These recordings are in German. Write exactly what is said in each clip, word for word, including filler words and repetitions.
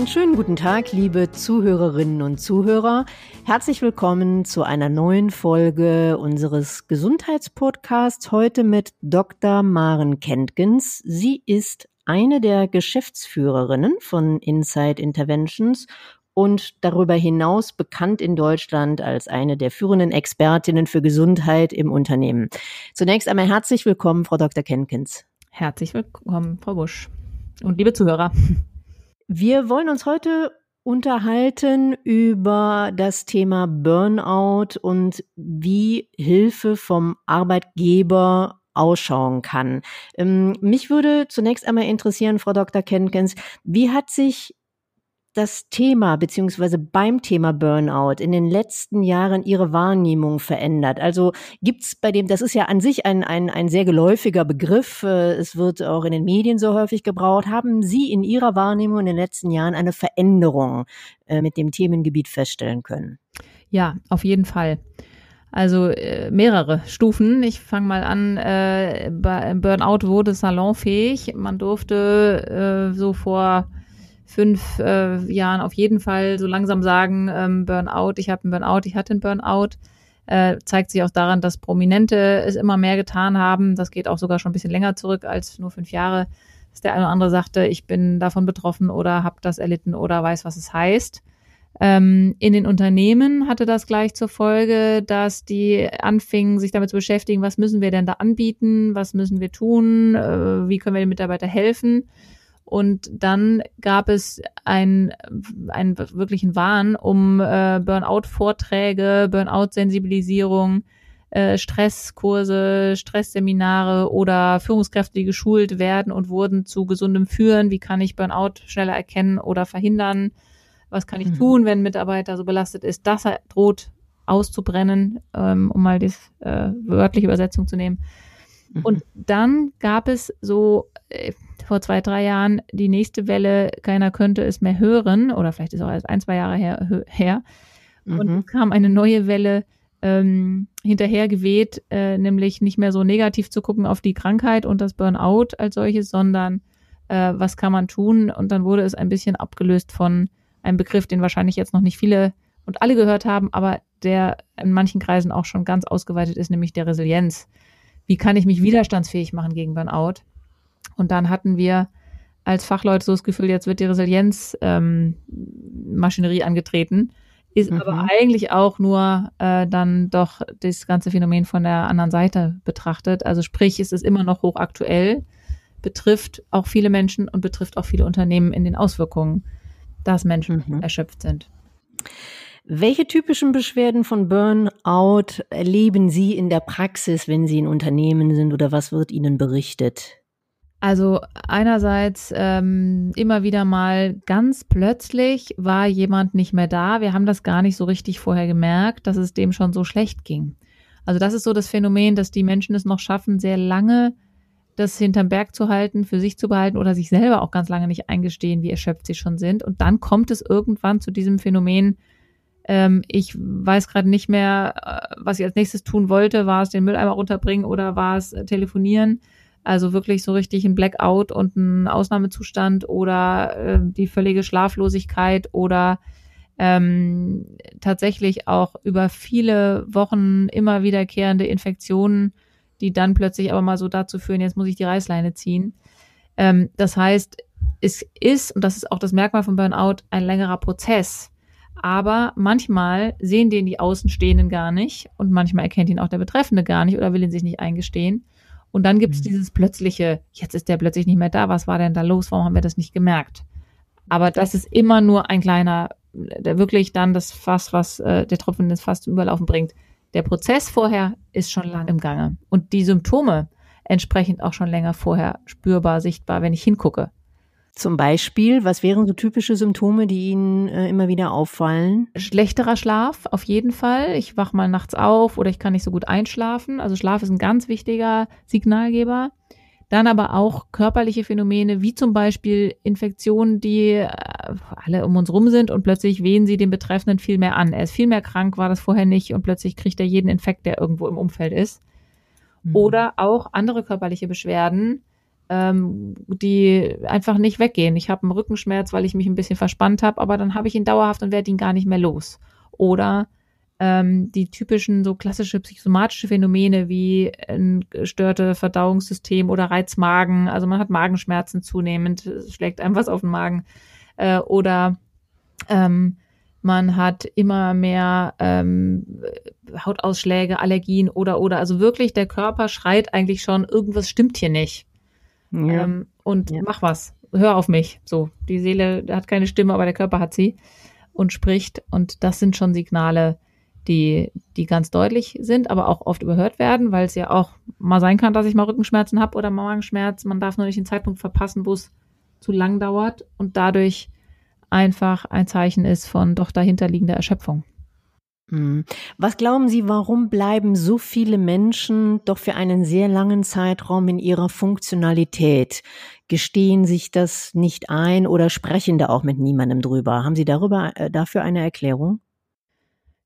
Einen schönen guten Tag, liebe Zuhörerinnen und Zuhörer. Herzlich willkommen zu einer neuen Folge unseres Gesundheitspodcasts. Heute mit Doktor Maren Kentgens. Sie ist eine der Geschäftsführerinnen von INSITE Interventions und darüber hinaus bekannt in Deutschland als eine der führenden Expertinnen für Gesundheit im Unternehmen. Zunächst einmal herzlich willkommen, Frau Doktor Kentgens. Herzlich willkommen, Frau Busch und liebe Zuhörer. Wir wollen uns heute unterhalten über das Thema Burnout und wie Hilfe vom Arbeitgeber ausschauen kann. Ähm, mich würde zunächst einmal interessieren, Frau Doktor Kentgens, wie hat sich das Thema beziehungsweise beim Thema Burnout in den letzten Jahren Ihre Wahrnehmung verändert? Also gibt es bei dem, das ist ja an sich ein, ein, ein sehr geläufiger Begriff, es wird auch in den Medien so häufig gebraucht. Haben Sie in Ihrer Wahrnehmung in den letzten Jahren eine Veränderung äh, mit dem Themengebiet feststellen können? Ja, auf jeden Fall. Also äh, mehrere Stufen. Ich fange mal an, äh, Burnout wurde salonfähig. Man durfte äh, so vor fünf äh, Jahren auf jeden Fall so langsam sagen, ähm, Burnout, ich habe einen Burnout, ich hatte einen Burnout. Äh, zeigt sich auch daran, dass Prominente es immer mehr getan haben. Das geht auch sogar schon ein bisschen länger zurück als nur fünf Jahre, dass der eine oder andere sagte, ich bin davon betroffen oder habe das erlitten oder weiß, was es heißt. Ähm, in den Unternehmen hatte das gleich zur Folge, dass die anfingen, sich damit zu beschäftigen, was müssen wir denn da anbieten, was müssen wir tun, äh, wie können wir den Mitarbeitern helfen. Und dann gab es einen, einen wirklichen Wahn um äh, Burnout-Vorträge, Burnout-Sensibilisierung, äh, Stresskurse, Stressseminare oder Führungskräfte, die geschult werden und wurden zu gesundem Führen. Wie kann ich Burnout schneller erkennen oder verhindern? Was kann ich tun, wenn ein Mitarbeiter so belastet ist, dass er droht auszubrennen, ähm, um mal die äh, wörtliche Übersetzung zu nehmen. Und dann gab es so äh, vor zwei, drei Jahren die nächste Welle, keiner könnte es mehr hören, oder vielleicht ist auch erst ein, zwei Jahre her. her. Und mhm. kam eine neue Welle ähm, hinterhergeweht, äh, nämlich nicht mehr so negativ zu gucken auf die Krankheit und das Burnout als solches, sondern äh, was kann man tun? Und dann wurde es ein bisschen abgelöst von einem Begriff, den wahrscheinlich jetzt noch nicht viele und alle gehört haben, aber der in manchen Kreisen auch schon ganz ausgeweitet ist, nämlich der Resilienz. Wie kann ich mich widerstandsfähig machen gegen Burnout? Und dann hatten wir als Fachleute so das Gefühl, jetzt wird die Resilienzmaschinerie ähm, angetreten, ist mhm. aber eigentlich auch nur äh, dann doch das ganze Phänomen von der anderen Seite betrachtet. Also sprich, es ist immer noch hochaktuell, betrifft auch viele Menschen und betrifft auch viele Unternehmen in den Auswirkungen, dass Menschen mhm. erschöpft sind. Welche typischen Beschwerden von Burnout erleben Sie in der Praxis, wenn Sie in Unternehmen sind, oder was wird Ihnen berichtet? Also einerseits ähm, immer wieder mal ganz plötzlich war jemand nicht mehr da. Wir haben das gar nicht so richtig vorher gemerkt, dass es dem schon so schlecht ging. Also das ist so das Phänomen, dass die Menschen es noch schaffen, sehr lange das hinterm Berg zu halten, für sich zu behalten oder sich selber auch ganz lange nicht eingestehen, wie erschöpft sie schon sind. Und dann kommt es irgendwann zu diesem Phänomen, ich weiß gerade nicht mehr, was ich als nächstes tun wollte. War es den Mülleimer runterbringen oder war es telefonieren? Also wirklich so richtig ein Blackout und ein Ausnahmezustand oder die völlige Schlaflosigkeit oder ähm, tatsächlich auch über viele Wochen immer wiederkehrende Infektionen, die dann plötzlich aber mal so dazu führen, jetzt muss ich die Reißleine ziehen. Ähm, das heißt, es ist, und das ist auch das Merkmal von Burnout, ein längerer Prozess. Aber manchmal sehen den die Außenstehenden gar nicht und manchmal erkennt ihn auch der Betreffende gar nicht oder will ihn sich nicht eingestehen. Und dann gibt es mhm. dieses plötzliche, jetzt ist der plötzlich nicht mehr da, was war denn da los, warum haben wir das nicht gemerkt? Aber das ist immer nur ein kleiner, der wirklich dann das Fass, was äh, der Tropfen das Fass zum Überlaufen bringt. Der Prozess vorher ist schon lang im Gange und die Symptome entsprechend auch schon länger vorher spürbar, sichtbar, wenn ich hingucke. Zum Beispiel, was wären so typische Symptome, die Ihnen äh, immer wieder auffallen? Schlechterer Schlaf auf jeden Fall. Ich wache mal nachts auf oder ich kann nicht so gut einschlafen. Also Schlaf ist ein ganz wichtiger Signalgeber. Dann aber auch körperliche Phänomene, wie zum Beispiel Infektionen, die äh, alle um uns rum sind und plötzlich wehen sie den Betreffenden viel mehr an. Er ist viel mehr krank, war das vorher nicht und plötzlich kriegt er jeden Infekt, der irgendwo im Umfeld ist. Mhm. Oder auch andere körperliche Beschwerden, ähm, die einfach nicht weggehen. Ich habe einen Rückenschmerz, weil ich mich ein bisschen verspannt habe, aber dann habe ich ihn dauerhaft und werde ihn gar nicht mehr los. Oder ähm, die typischen so klassische psychosomatische Phänomene wie ein gestörtes Verdauungssystem oder Reizmagen. Also man hat Magenschmerzen zunehmend, es schlägt einem was auf den Magen. Äh, oder ähm, man hat immer mehr ähm, Hautausschläge, Allergien oder, oder. Also wirklich, der Körper schreit eigentlich schon, irgendwas stimmt hier nicht. Ja. Ähm, und ja. mach was, hör auf mich. So, die Seele hat keine Stimme, aber der Körper hat sie und spricht. Und das sind schon Signale, die, die ganz deutlich sind, aber auch oft überhört werden, weil es ja auch mal sein kann, dass ich mal Rückenschmerzen habe oder Magenschmerz. Man darf nur nicht den Zeitpunkt verpassen, wo es zu lang dauert und dadurch einfach ein Zeichen ist von doch dahinterliegender Erschöpfung. Was glauben Sie, warum bleiben so viele Menschen doch für einen sehr langen Zeitraum in ihrer Funktionalität? Gestehen sich das nicht ein oder sprechen da auch mit niemandem drüber? Haben Sie darüber, äh, dafür eine Erklärung?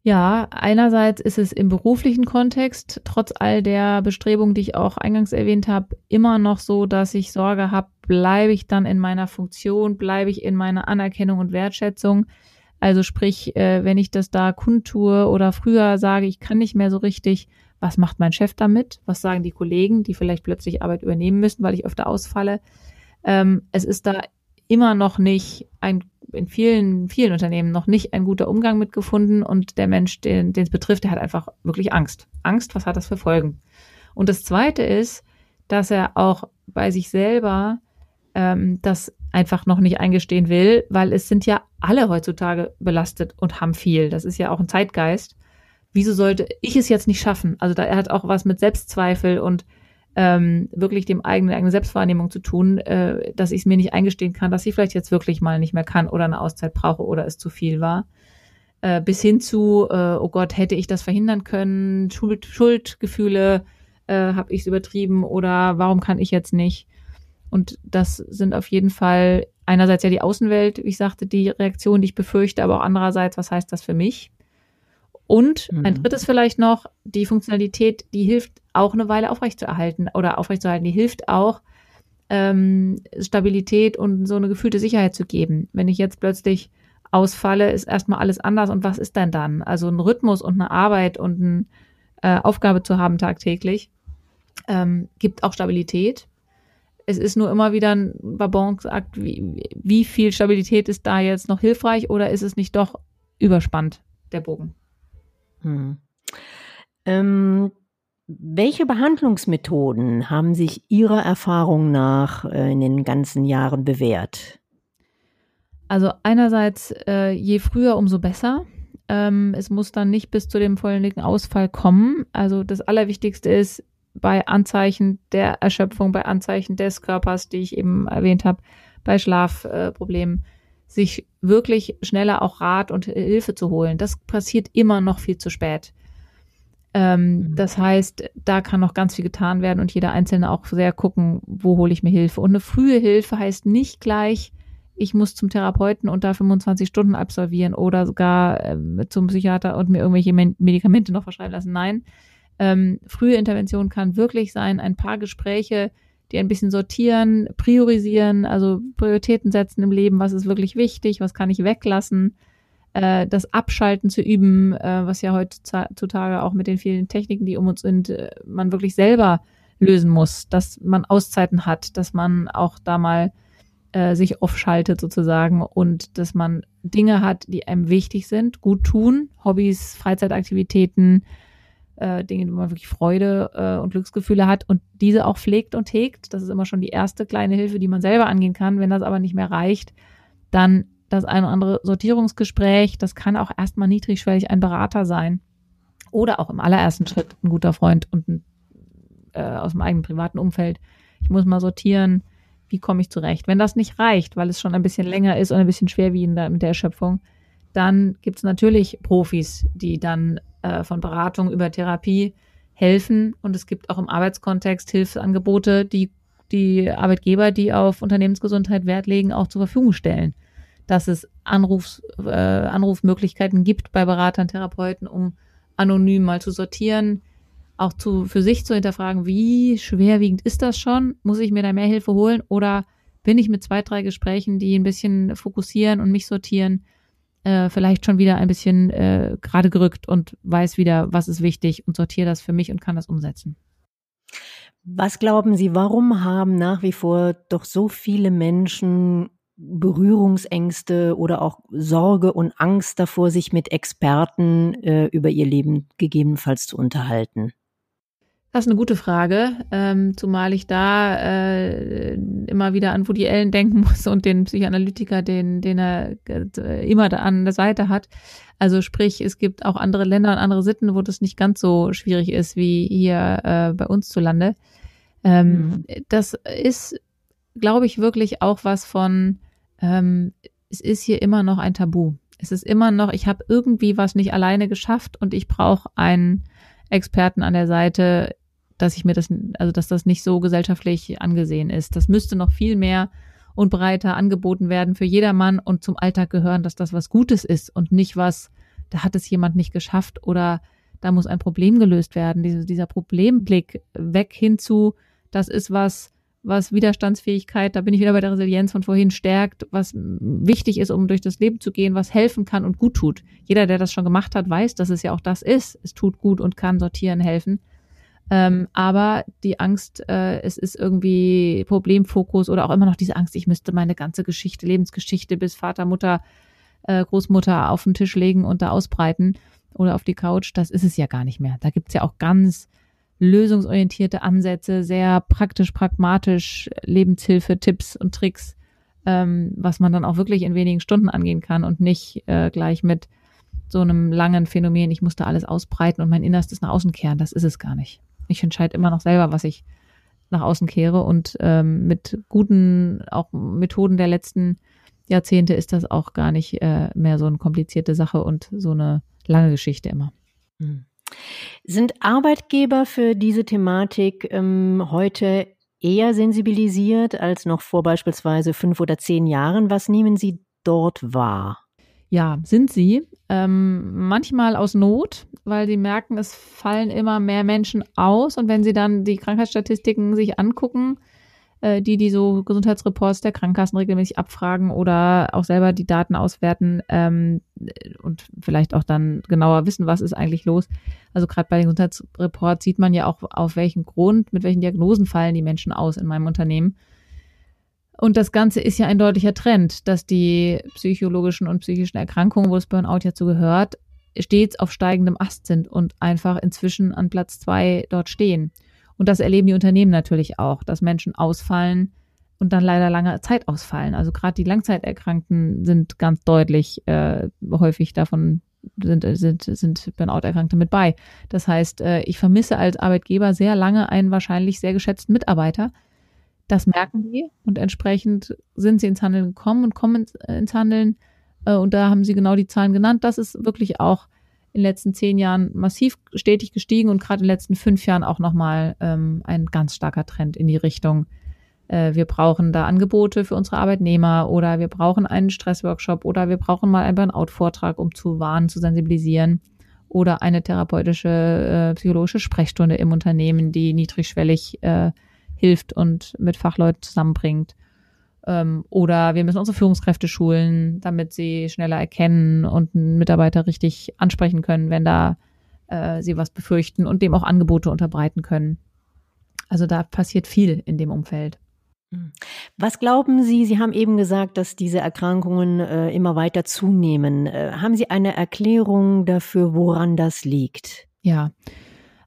Ja, einerseits ist es im beruflichen Kontext, trotz all der Bestrebungen, die ich auch eingangs erwähnt habe, immer noch so, dass ich Sorge habe, bleibe ich dann in meiner Funktion, bleibe ich in meiner Anerkennung und Wertschätzung. Also sprich, wenn ich das da kundtue oder früher sage, ich kann nicht mehr so richtig, was macht mein Chef damit? Was sagen die Kollegen, die vielleicht plötzlich Arbeit übernehmen müssen, weil ich öfter ausfalle? Es ist da immer noch nicht ein, in vielen, vielen Unternehmen noch nicht ein guter Umgang mitgefunden und der Mensch, den es betrifft, der hat einfach wirklich Angst. Angst, was hat das für Folgen? Und das Zweite ist, dass er auch bei sich selber ähm, das einfach noch nicht eingestehen will, weil es sind ja alle heutzutage belastet und haben viel. Das ist ja auch ein Zeitgeist. Wieso sollte ich es jetzt nicht schaffen? Also da hat auch was mit Selbstzweifel und ähm, wirklich dem eigenen, der eigenen Selbstwahrnehmung zu tun, äh, dass ich es mir nicht eingestehen kann, dass ich vielleicht jetzt wirklich mal nicht mehr kann oder eine Auszeit brauche oder es zu viel war. Äh, bis hin zu, äh, oh Gott, hätte ich das verhindern können? Schuld, Schuldgefühle, äh, habe ich es übertrieben oder warum kann ich jetzt nicht? Und das sind auf jeden Fall einerseits ja die Außenwelt, wie ich sagte, die Reaktion, die ich befürchte, aber auch andererseits, was heißt das für mich? Und mhm. ein drittes vielleicht noch, die Funktionalität, die hilft auch eine Weile aufrechtzuerhalten oder aufrechtzuerhalten, die hilft auch, ähm, Stabilität und so eine gefühlte Sicherheit zu geben. Wenn ich jetzt plötzlich ausfalle, ist erstmal alles anders und was ist denn dann? Also ein Rhythmus und eine Arbeit und eine äh, Aufgabe zu haben tagtäglich ähm, gibt auch Stabilität. Es ist nur immer wieder ein Balanceakt, wie, wie viel Stabilität ist da jetzt noch hilfreich oder ist es nicht doch überspannt, der Bogen? Hm. Ähm, welche Behandlungsmethoden haben sich Ihrer Erfahrung nach äh, in den ganzen Jahren bewährt? Also einerseits, äh, je früher, umso besser. Ähm, es muss dann nicht bis zu dem vollständigen Ausfall kommen. Also das Allerwichtigste ist, bei Anzeichen der Erschöpfung, bei Anzeichen des Körpers, die ich eben erwähnt habe, bei Schlafproblemen, sich wirklich schneller auch Rat und Hilfe zu holen. Das passiert immer noch viel zu spät. Ähm, mhm. Das heißt, da kann noch ganz viel getan werden und jeder Einzelne auch sehr gucken, wo hole ich mir Hilfe. Und eine frühe Hilfe heißt nicht gleich, ich muss zum Therapeuten und da fünfundzwanzig Stunden absolvieren oder sogar äh, zum Psychiater und mir irgendwelche Medikamente noch verschreiben lassen. Nein. Ähm, frühe Intervention kann wirklich sein, ein paar Gespräche, die ein bisschen sortieren, priorisieren, also Prioritäten setzen im Leben, was ist wirklich wichtig, was kann ich weglassen, äh, das Abschalten zu üben, äh, was ja heutzutage auch mit den vielen Techniken, die um uns sind, äh, man wirklich selber lösen muss, dass man Auszeiten hat, dass man auch da mal äh, sich offschaltet sozusagen und dass man Dinge hat, die einem wichtig sind, gut tun, Hobbys, Freizeitaktivitäten, Dinge, wo man wirklich Freude äh, und Glücksgefühle hat und diese auch pflegt und hegt. Das ist immer schon die erste kleine Hilfe, die man selber angehen kann. Wenn das aber nicht mehr reicht, dann das ein oder andere Sortierungsgespräch, das kann auch erstmal niedrigschwellig ein Berater sein oder auch im allerersten Schritt ein guter Freund und ein, äh, aus dem eigenen privaten Umfeld. Ich muss mal sortieren, wie komme ich zurecht. Wenn das nicht reicht, weil es schon ein bisschen länger ist und ein bisschen schwerwiegender mit der Erschöpfung, dann gibt es natürlich Profis, die dann von Beratung über Therapie helfen. Und es gibt auch im Arbeitskontext Hilfsangebote, die die Arbeitgeber, die auf Unternehmensgesundheit Wert legen, auch zur Verfügung stellen. Dass es Anrufs, äh, Anrufmöglichkeiten gibt bei Beratern, Therapeuten, um anonym mal zu sortieren, auch zu, für sich zu hinterfragen, wie schwerwiegend ist das schon? Muss ich mir da mehr Hilfe holen? Oder bin ich mit zwei, drei Gesprächen, die ein bisschen fokussieren und mich sortieren, äh, vielleicht schon wieder ein bisschen äh, gerade gerückt und weiß wieder, was ist wichtig und sortiere das für mich und kann das umsetzen? Was glauben Sie, warum haben nach wie vor doch so viele Menschen Berührungsängste oder auch Sorge und Angst davor, sich mit Experten äh, über ihr Leben gegebenenfalls zu unterhalten? Das ist eine gute Frage, ähm, zumal ich da äh, immer wieder an Woody Allen denken muss und den Psychoanalytiker, den, den er äh, immer da an der Seite hat. Also sprich, es gibt auch andere Länder und andere Sitten, wo das nicht ganz so schwierig ist wie hier äh, bei uns zu Lande. Ähm, mhm. Das ist, glaube ich, wirklich auch was von, ähm, es ist hier immer noch ein Tabu. Es ist immer noch, ich habe irgendwie was nicht alleine geschafft und ich brauche einen Experten an der Seite, dass ich mir das, also dass das nicht so gesellschaftlich angesehen ist. Das müsste noch viel mehr und breiter angeboten werden für jedermann und zum Alltag gehören, dass das was Gutes ist und nicht was, da hat es jemand nicht geschafft oder da muss ein Problem gelöst werden. Diese, dieser Problemblick weg hinzu, das ist was, was Widerstandsfähigkeit, da bin ich wieder bei der Resilienz von vorhin, stärkt, was wichtig ist, um durch das Leben zu gehen, was helfen kann und gut tut. Jeder, der das schon gemacht hat, weiß, dass es ja auch das ist. Es tut gut und kann sortieren, helfen. Ähm, aber die Angst, äh, es ist irgendwie Problemfokus oder auch immer noch diese Angst, ich müsste meine ganze Geschichte, Lebensgeschichte bis Vater, Mutter, äh, Großmutter auf den Tisch legen und da ausbreiten oder auf die Couch. Das ist es ja gar nicht mehr. Da gibt es ja auch ganz lösungsorientierte Ansätze, sehr praktisch, pragmatisch, Lebenshilfe, Tipps und Tricks, ähm, was man dann auch wirklich in wenigen Stunden angehen kann und nicht äh, gleich mit so einem langen Phänomen, ich muss da alles ausbreiten und mein Innerstes nach außen kehren, das ist es gar nicht. Ich entscheide immer noch selber, was ich nach außen kehre und ähm, mit guten auch Methoden der letzten Jahrzehnte ist das auch gar nicht äh, mehr so eine komplizierte Sache und so eine lange Geschichte immer. Hm. Sind Arbeitgeber für diese Thematik ähm, heute eher sensibilisiert als noch vor beispielsweise fünf oder zehn Jahren? Was nehmen Sie dort wahr? Ja, sind sie. Ähm, manchmal aus Not, weil sie merken, es fallen immer mehr Menschen aus. Und wenn sie dann die Krankheitsstatistiken sich angucken, äh, die die so Gesundheitsreports der Krankenkassen regelmäßig abfragen oder auch selber die Daten auswerten, ähm, und vielleicht auch dann genauer wissen, was ist eigentlich los. Also gerade bei den Gesundheitsreports sieht man ja auch, auf welchen Grund, mit welchen Diagnosen fallen die Menschen aus in meinem Unternehmen. Und das Ganze ist ja ein deutlicher Trend, dass die psychologischen und psychischen Erkrankungen, wo das Burnout ja zu gehört, stets auf steigendem Ast sind und einfach inzwischen an Platz zwei dort stehen. Und das erleben die Unternehmen natürlich auch, dass Menschen ausfallen und dann leider lange Zeit ausfallen. Also gerade die Langzeiterkrankten sind ganz deutlich, äh, häufig davon sind, sind, sind Burnout-Erkrankte mit bei. Das heißt, äh, ich vermisse als Arbeitgeber sehr lange einen wahrscheinlich sehr geschätzten Mitarbeiter. Das merken die und entsprechend sind sie ins Handeln gekommen und kommen ins Handeln. Und da haben sie genau die Zahlen genannt. Das ist wirklich auch in den letzten zehn Jahren massiv stetig gestiegen und gerade in den letzten fünf Jahren auch nochmal ähm, ein ganz starker Trend in die Richtung. Äh, wir brauchen da Angebote für unsere Arbeitnehmer oder wir brauchen einen Stressworkshop oder wir brauchen mal einen Burnout-Vortrag, um zu warnen, zu sensibilisieren oder eine therapeutische, äh, psychologische Sprechstunde im Unternehmen, die niedrigschwellig äh, hilft und mit Fachleuten zusammenbringt. Ähm, oder wir müssen unsere Führungskräfte schulen, damit sie schneller erkennen und einen Mitarbeiter richtig ansprechen können, wenn da äh, sie was befürchten und dem auch Angebote unterbreiten können. Also da passiert viel in dem Umfeld. Was glauben Sie? Sie haben eben gesagt, dass diese Erkrankungen äh, immer weiter zunehmen. Äh, haben Sie eine Erklärung dafür, woran das liegt? Ja,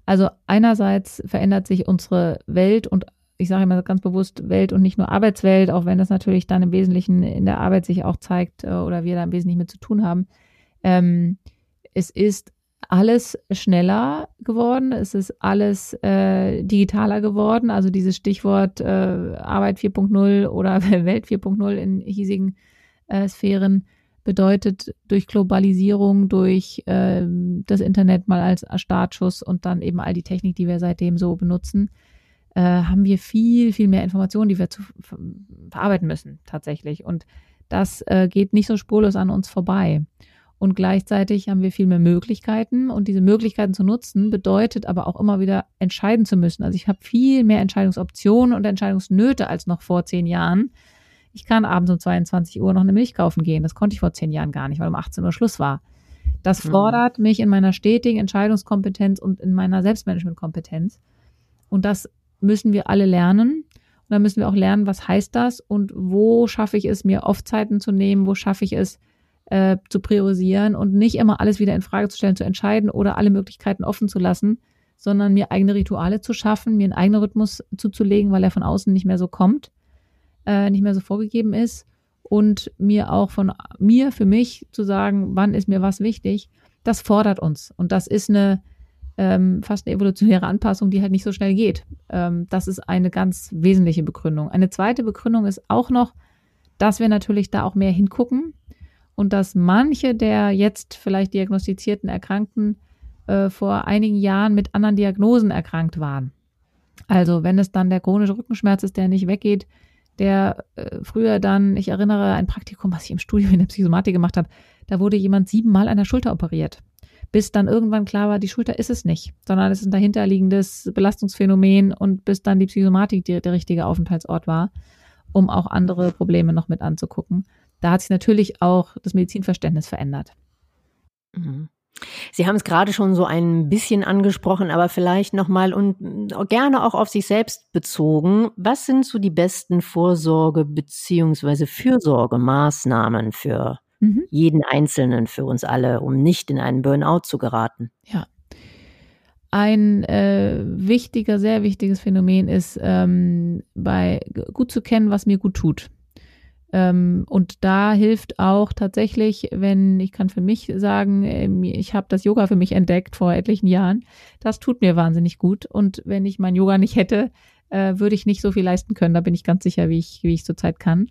also einerseits verändert sich unsere Welt und ich sage immer ganz bewusst Welt und nicht nur Arbeitswelt, auch wenn das natürlich dann im Wesentlichen in der Arbeit sich auch zeigt oder wir da im Wesentlichen mit zu tun haben. Ähm, es ist alles schneller geworden, es ist alles äh, digitaler geworden, also dieses Stichwort äh, Arbeit vier Punkt null oder Welt vier Punkt null in hiesigen äh, Sphären bedeutet durch Globalisierung, durch äh, das Internet mal als Startschuss und dann eben all die Technik, die wir seitdem so benutzen, haben wir viel, viel mehr Informationen, die wir zu verarbeiten müssen tatsächlich. Und das äh, geht nicht so spurlos an uns vorbei. Und gleichzeitig haben wir viel mehr Möglichkeiten. Und diese Möglichkeiten zu nutzen, bedeutet aber auch immer wieder entscheiden zu müssen. Also ich habe viel mehr Entscheidungsoptionen und Entscheidungsnöte als noch vor zehn Jahren. Ich kann abends um zweiundzwanzig Uhr noch eine Milch kaufen gehen. Das konnte ich vor zehn Jahren gar nicht, weil um achtzehn Uhr Schluss war. Das fordert mich in meiner stetigen Entscheidungskompetenz und in meiner Selbstmanagementkompetenz. Und das müssen wir alle lernen. Und dann müssen wir auch lernen, was heißt das und wo schaffe ich es, mir Off-Zeiten zu nehmen, wo schaffe ich es, äh, zu priorisieren und nicht immer alles wieder in Frage zu stellen, zu entscheiden oder alle Möglichkeiten offen zu lassen, sondern mir eigene Rituale zu schaffen, mir einen eigenen Rhythmus zuzulegen, weil er von außen nicht mehr so kommt, äh, nicht mehr so vorgegeben ist. Und mir auch von mir, für mich zu sagen, wann ist mir was wichtig, das fordert uns. Und das ist eine ähm, fast eine evolutionäre Anpassung, die halt nicht so schnell geht. Ähm, das ist eine ganz wesentliche Begründung. Eine zweite Begründung ist auch noch, dass wir natürlich da auch mehr hingucken und dass manche der jetzt vielleicht diagnostizierten Erkrankten äh, vor einigen Jahren mit anderen Diagnosen erkrankt waren. Also wenn es dann der chronische Rückenschmerz ist, der nicht weggeht, der äh, früher dann, ich erinnere ein Praktikum, was ich im Studium in der Psychosomatik gemacht habe, da wurde jemand siebenmal an der Schulter operiert, bis dann irgendwann klar war, die Schulter ist es nicht, sondern es ist ein dahinterliegendes Belastungsphänomen und bis dann die Psychosomatik die, der richtige Aufenthaltsort war, um auch andere Probleme noch mit anzugucken. Da hat sich natürlich auch das Medizinverständnis verändert. Mhm. Sie haben es gerade schon so ein bisschen angesprochen, aber vielleicht nochmal und gerne auch auf sich selbst bezogen. Was sind so die besten Vorsorge- bzw. Fürsorgemaßnahmen für mhm. jeden Einzelnen, für uns alle, um nicht in einen Burnout zu geraten? Ja, ein äh, wichtiger, sehr wichtiges Phänomen ist, ähm, bei gut zu kennen, was mir gut tut. Und da hilft auch tatsächlich, wenn ich kann für mich sagen, ich habe das Yoga für mich entdeckt vor etlichen Jahren, das tut mir wahnsinnig gut. Und wenn ich mein Yoga nicht hätte, würde ich nicht so viel leisten können. Da bin ich ganz sicher, wie ich wie ich zurzeit kann.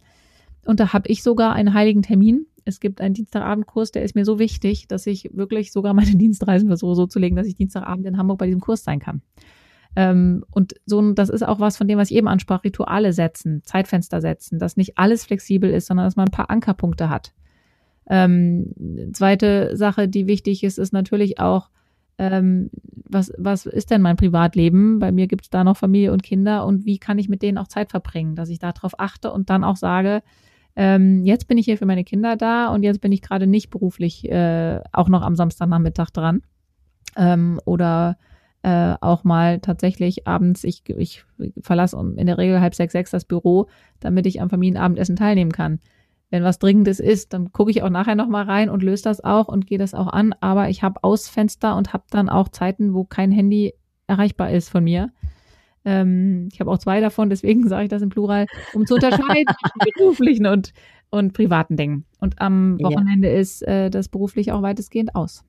Und da habe ich sogar einen heiligen Termin. Es gibt einen Dienstagabendkurs, der ist mir so wichtig, dass ich wirklich sogar meine Dienstreisen versuche so zu legen, dass ich Dienstagabend in Hamburg bei diesem Kurs sein kann. Und so, das ist auch was von dem, was ich eben ansprach, Rituale setzen, Zeitfenster setzen, dass nicht alles flexibel ist, sondern dass man ein paar Ankerpunkte hat. Ähm, zweite Sache, die wichtig ist, ist natürlich auch, ähm, was, was ist denn mein Privatleben? Bei mir gibt es da noch Familie und Kinder und wie kann ich mit denen auch Zeit verbringen, dass ich darauf achte und dann auch sage, ähm, jetzt bin ich hier für meine Kinder da und jetzt bin ich gerade nicht beruflich äh, auch noch am Samstagnachmittag dran ähm, oder Äh, auch mal tatsächlich abends, ich, ich verlasse um in der Regel halb sechs, sechs das Büro, damit ich am Familienabendessen teilnehmen kann. Wenn was Dringendes ist, dann gucke ich auch nachher nochmal rein und löse das auch und gehe das auch an, aber ich habe Ausfenster und habe dann auch Zeiten, wo kein Handy erreichbar ist von mir. Ähm, ich habe auch zwei davon, deswegen sage ich das im Plural, um zu unterscheiden zwischen beruflichen und, und privaten Dingen. Und am Wochenende ja. ist äh, das beruflich auch weitestgehend aus.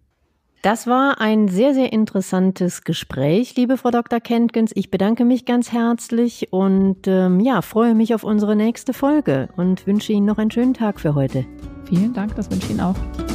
Das war ein sehr, sehr interessantes Gespräch, liebe Frau Doktor Kentgens. Ich bedanke mich ganz herzlich und ähm, ja, freue mich auf unsere nächste Folge und wünsche Ihnen noch einen schönen Tag für heute. Vielen Dank, das wünsche ich Ihnen auch.